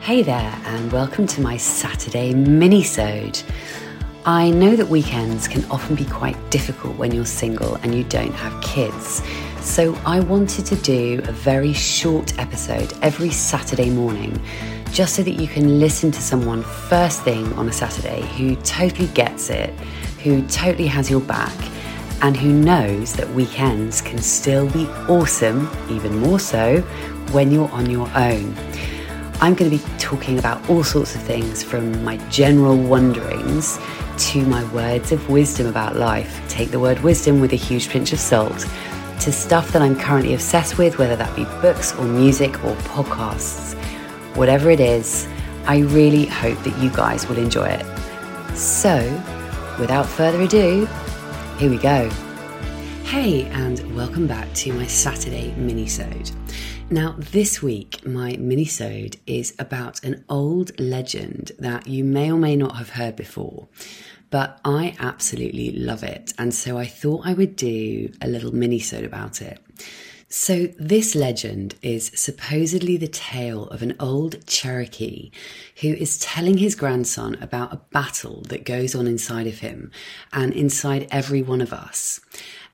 Hey there, and welcome to my Saturday mini-sode. I know that weekends can often be quite difficult when you're single and you don't have kids. So I wanted to do a very short episode every Saturday morning, just so that you can listen to someone first thing on a Saturday who totally gets it, who totally has your back, and who knows that weekends can still be awesome, even more so, when you're on your own. I'm going to be talking about all sorts of things, from my general wonderings to my words of wisdom about life. Take the word wisdom with a huge pinch of salt. To stuff that I'm currently obsessed with, whether that be books or music or podcasts. Whatever it is, I really hope that you guys will enjoy it. So, without further ado, here we go. Hey, and welcome back to my Saturday mini-sode. Now, this week, my mini-sode is about an old legend that you may or may not have heard before, but I absolutely love it, and so I thought I would do a little mini-sode about it. So this legend is supposedly the tale of an old Cherokee who is telling his grandson about a battle that goes on inside of him and inside every one of us.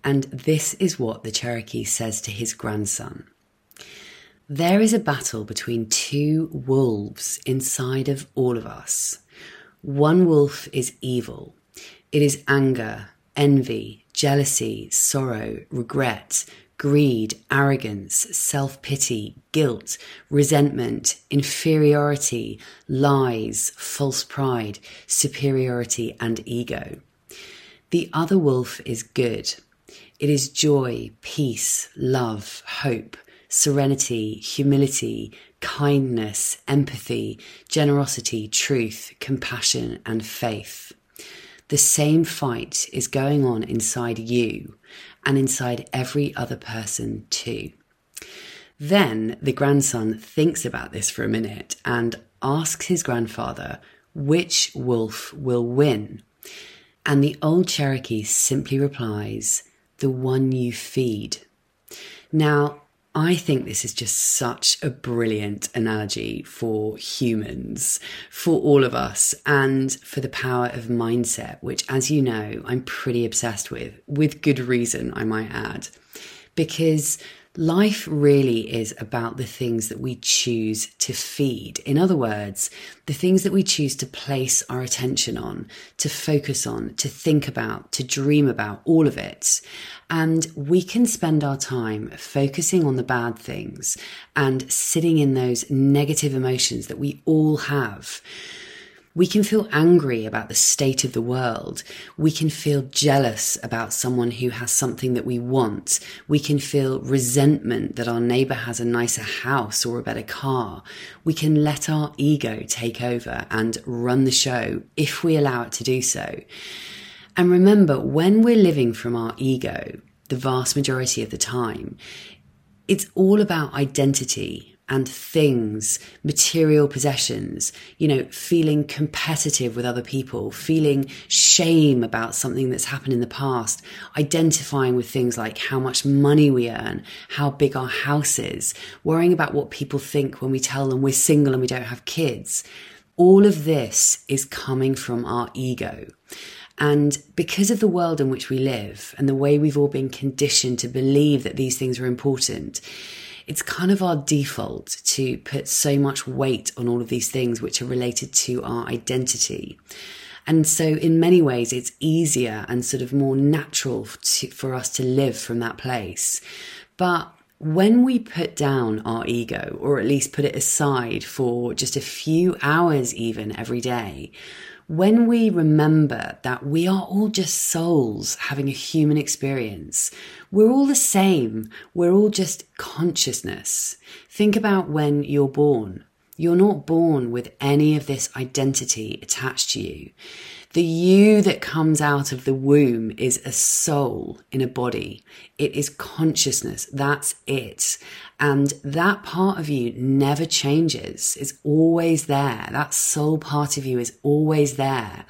And this is what the Cherokee says to his grandson. There is a battle between two wolves inside of all of us. One wolf is evil. It is anger, envy, jealousy, sorrow, regret, greed, arrogance, self-pity, guilt, resentment, inferiority, lies, false pride, superiority, and ego. The other wolf is good. It is joy, peace, love, hope, serenity, humility, kindness, empathy, generosity, truth, compassion, and faith. The same fight is going on inside you and inside every other person too. Then the grandson thinks about this for a minute and asks his grandfather, which wolf will win? And the old Cherokee simply replies, the one you feed. Now, I think this is just such a brilliant analogy for humans, for all of us, and for the power of mindset, which, as you know, I'm pretty obsessed with good reason, I might add, because life really is about the things that we choose to feed. In other words, the things that we choose to place our attention on, to focus on, to think about, to dream about, all of it. And we can spend our time focusing on the bad things and sitting in those negative emotions that we all have. We can feel angry about the state of the world. We can feel jealous about someone who has something that we want. We can feel resentment that our neighbour has a nicer house or a better car. We can let our ego take over and run the show if we allow it to do so. And remember, when we're living from our ego, the vast majority of the time, it's all about identity and things, material possessions, you know, feeling competitive with other people, feeling shame about something that's happened in the past, identifying with things like how much money we earn, how big our house is, worrying about what people think when we tell them we're single and we don't have kids. All of this is coming from our ego. And because of the world in which we live and the way we've all been conditioned to believe that these things are important, it's kind of our default to put so much weight on all of these things which are related to our identity. And so in many ways, it's easier and sort of more natural for us to live from that place. But when we put down our ego, or at least put it aside for just a few hours even every day, when we remember that we are all just souls having a human experience, we're all the same. We're all just consciousness. Think about when you're born. You're not born with any of this identity attached to you. The you that comes out of the womb is a soul in a body. It is consciousness. That's it. And that part of you never changes. It's always there. That soul part of you is always there.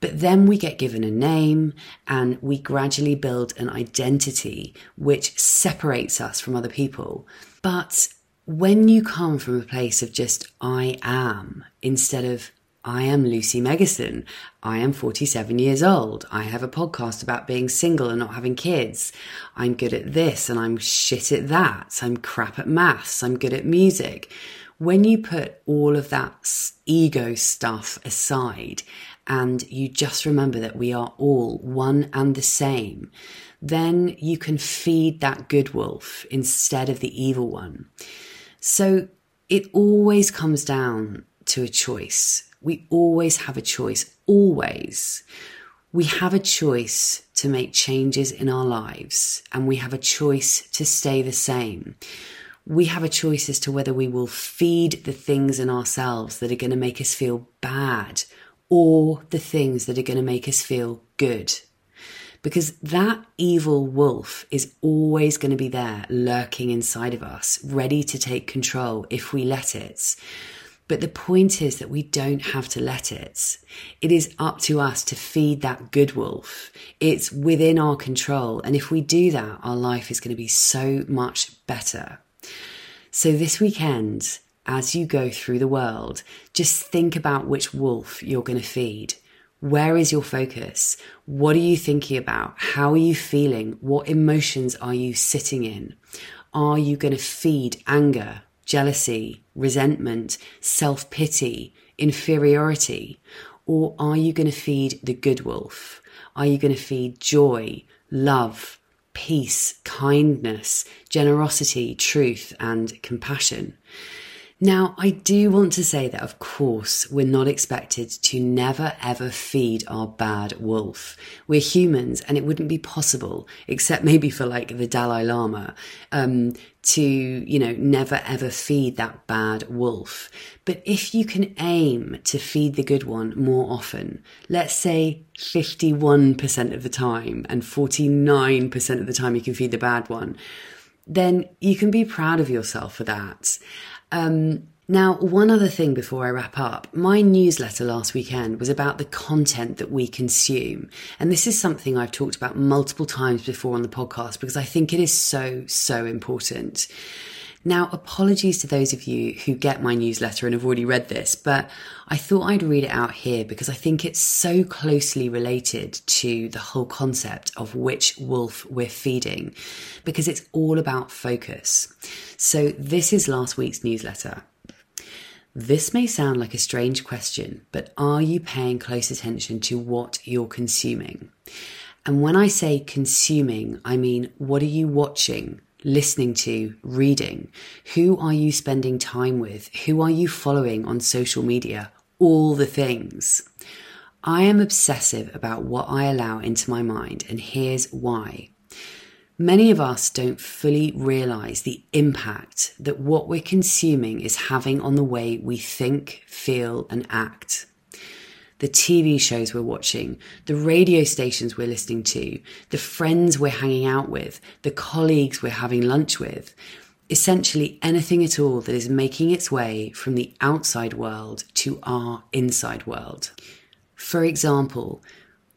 But then we get given a name and we gradually build an identity which separates us from other people. But when you come from a place of just I am instead of I am Lucy Meggeson, I am 47 years old, I have a podcast about being single and not having kids, I'm good at this and I'm shit at that, I'm crap at maths, I'm good at music. When you put all of that ego stuff aside and you just remember that we are all one and the same, then you can feed that good wolf instead of the evil one. So it always comes down to a choice. We always have a choice, always. We have a choice to make changes in our lives, and we have a choice to stay the same. We have a choice as to whether we will feed the things in ourselves that are going to make us feel bad or the things that are going to make us feel good. Because that evil wolf is always going to be there, lurking inside of us, ready to take control if we let it. But the point is that we don't have to let it. It is up to us to feed that good wolf. It's within our control. And if we do that, our life is going to be so much better. So this weekend, as you go through the world, just think about which wolf you're going to feed. Where is your focus? What are you thinking about? How are you feeling? What emotions are you sitting in? Are you going to feed anger, jealousy, resentment, self-pity, inferiority? Or are you going to feed the good wolf? Are you going to feed joy, love, peace, kindness, generosity, truth, and compassion? Now, I do want to say that, of course, we're not expected to never, ever feed our bad wolf. We're humans, and it wouldn't be possible, except maybe for like the Dalai Lama, to, never, ever feed that bad wolf. But if you can aim to feed the good one more often, let's say 51% of the time and 49% of the time you can feed the bad one, then you can be proud of yourself for that. Now, one other thing before I wrap up, my newsletter last weekend was about the content that we consume. And this is something I've talked about multiple times before on the podcast, because I think it is so, so important. Now, apologies to those of you who get my newsletter and have already read this, but I thought I'd read it out here because I think it's so closely related to the whole concept of which wolf we're feeding, because it's all about focus. So this is last week's newsletter. This may sound like a strange question, but are you paying close attention to what you're consuming? And when I say consuming, I mean, what are you watching, listening to, reading? Who are you spending time with? Who are you following on social media? All the things. I am obsessive about what I allow into my mind, and here's why. Many of us don't fully realize the impact that what we're consuming is having on the way we think, feel, and act. The TV shows we're watching, the radio stations we're listening to, the friends we're hanging out with, the colleagues we're having lunch with, essentially anything at all that is making its way from the outside world to our inside world. For example,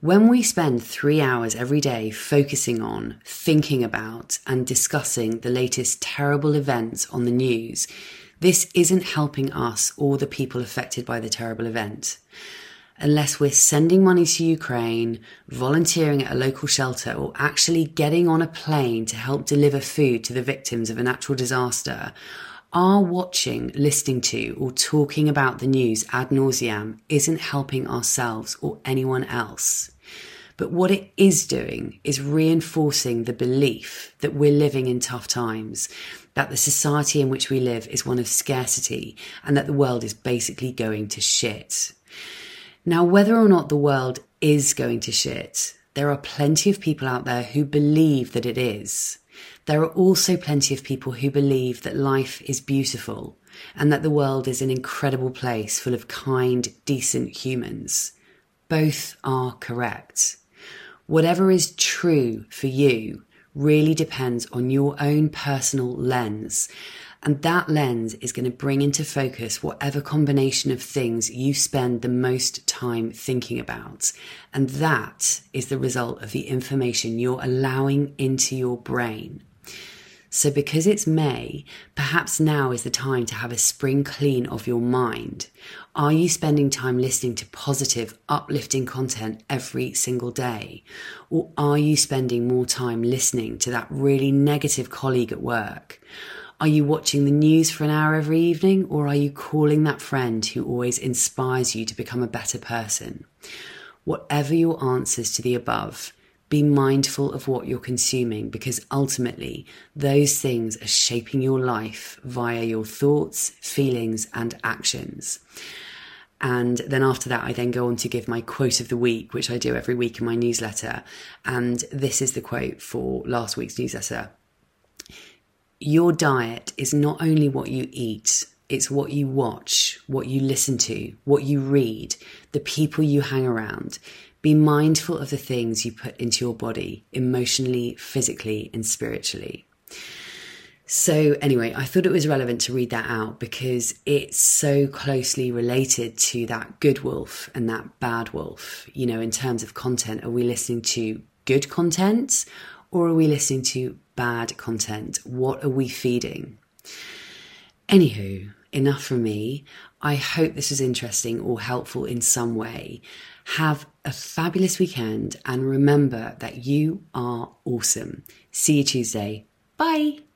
when we spend 3 hours every day focusing on, thinking about, and discussing the latest terrible events on the news, this isn't helping us or the people affected by the terrible event. Unless we're sending money to Ukraine, volunteering at a local shelter, or actually getting on a plane to help deliver food to the victims of a natural disaster, our watching, listening to, or talking about the news ad nauseam isn't helping ourselves or anyone else. But what it is doing is reinforcing the belief that we're living in tough times, that the society in which we live is one of scarcity, and that the world is basically going to shit. Now, whether or not the world is going to shit, there are plenty of people out there who believe that it is. There are also plenty of people who believe that life is beautiful and that the world is an incredible place full of kind, decent humans. Both are correct. Whatever is true for you really depends on your own personal lens. And that lens is going to bring into focus whatever combination of things you spend the most time thinking about. And that is the result of the information you're allowing into your brain. So because it's May, perhaps now is the time to have a spring clean of your mind. Are you spending time listening to positive, uplifting content every single day? Or are you spending more time listening to that really negative colleague at work? Are you watching the news for an hour every evening, or are you calling that friend who always inspires you to become a better person? Whatever your answers to the above, be mindful of what you're consuming, because ultimately those things are shaping your life via your thoughts, feelings and actions. And then after that, I then go on to give my quote of the week, which I do every week in my newsletter. And this is the quote for last week's newsletter. Your diet is not only what you eat, it's what you watch, what you listen to, what you read, the people you hang around. Be mindful of the things you put into your body, emotionally, physically, and spiritually. So anyway, I thought it was relevant to read that out because it's so closely related to that good wolf and that bad wolf. You know, in terms of content, are we listening to good content or are we listening to bad content? What are we feeding? Anywho, enough from me. I hope this was interesting or helpful in some way. Have a fabulous weekend and remember that you are awesome. See you Tuesday. Bye.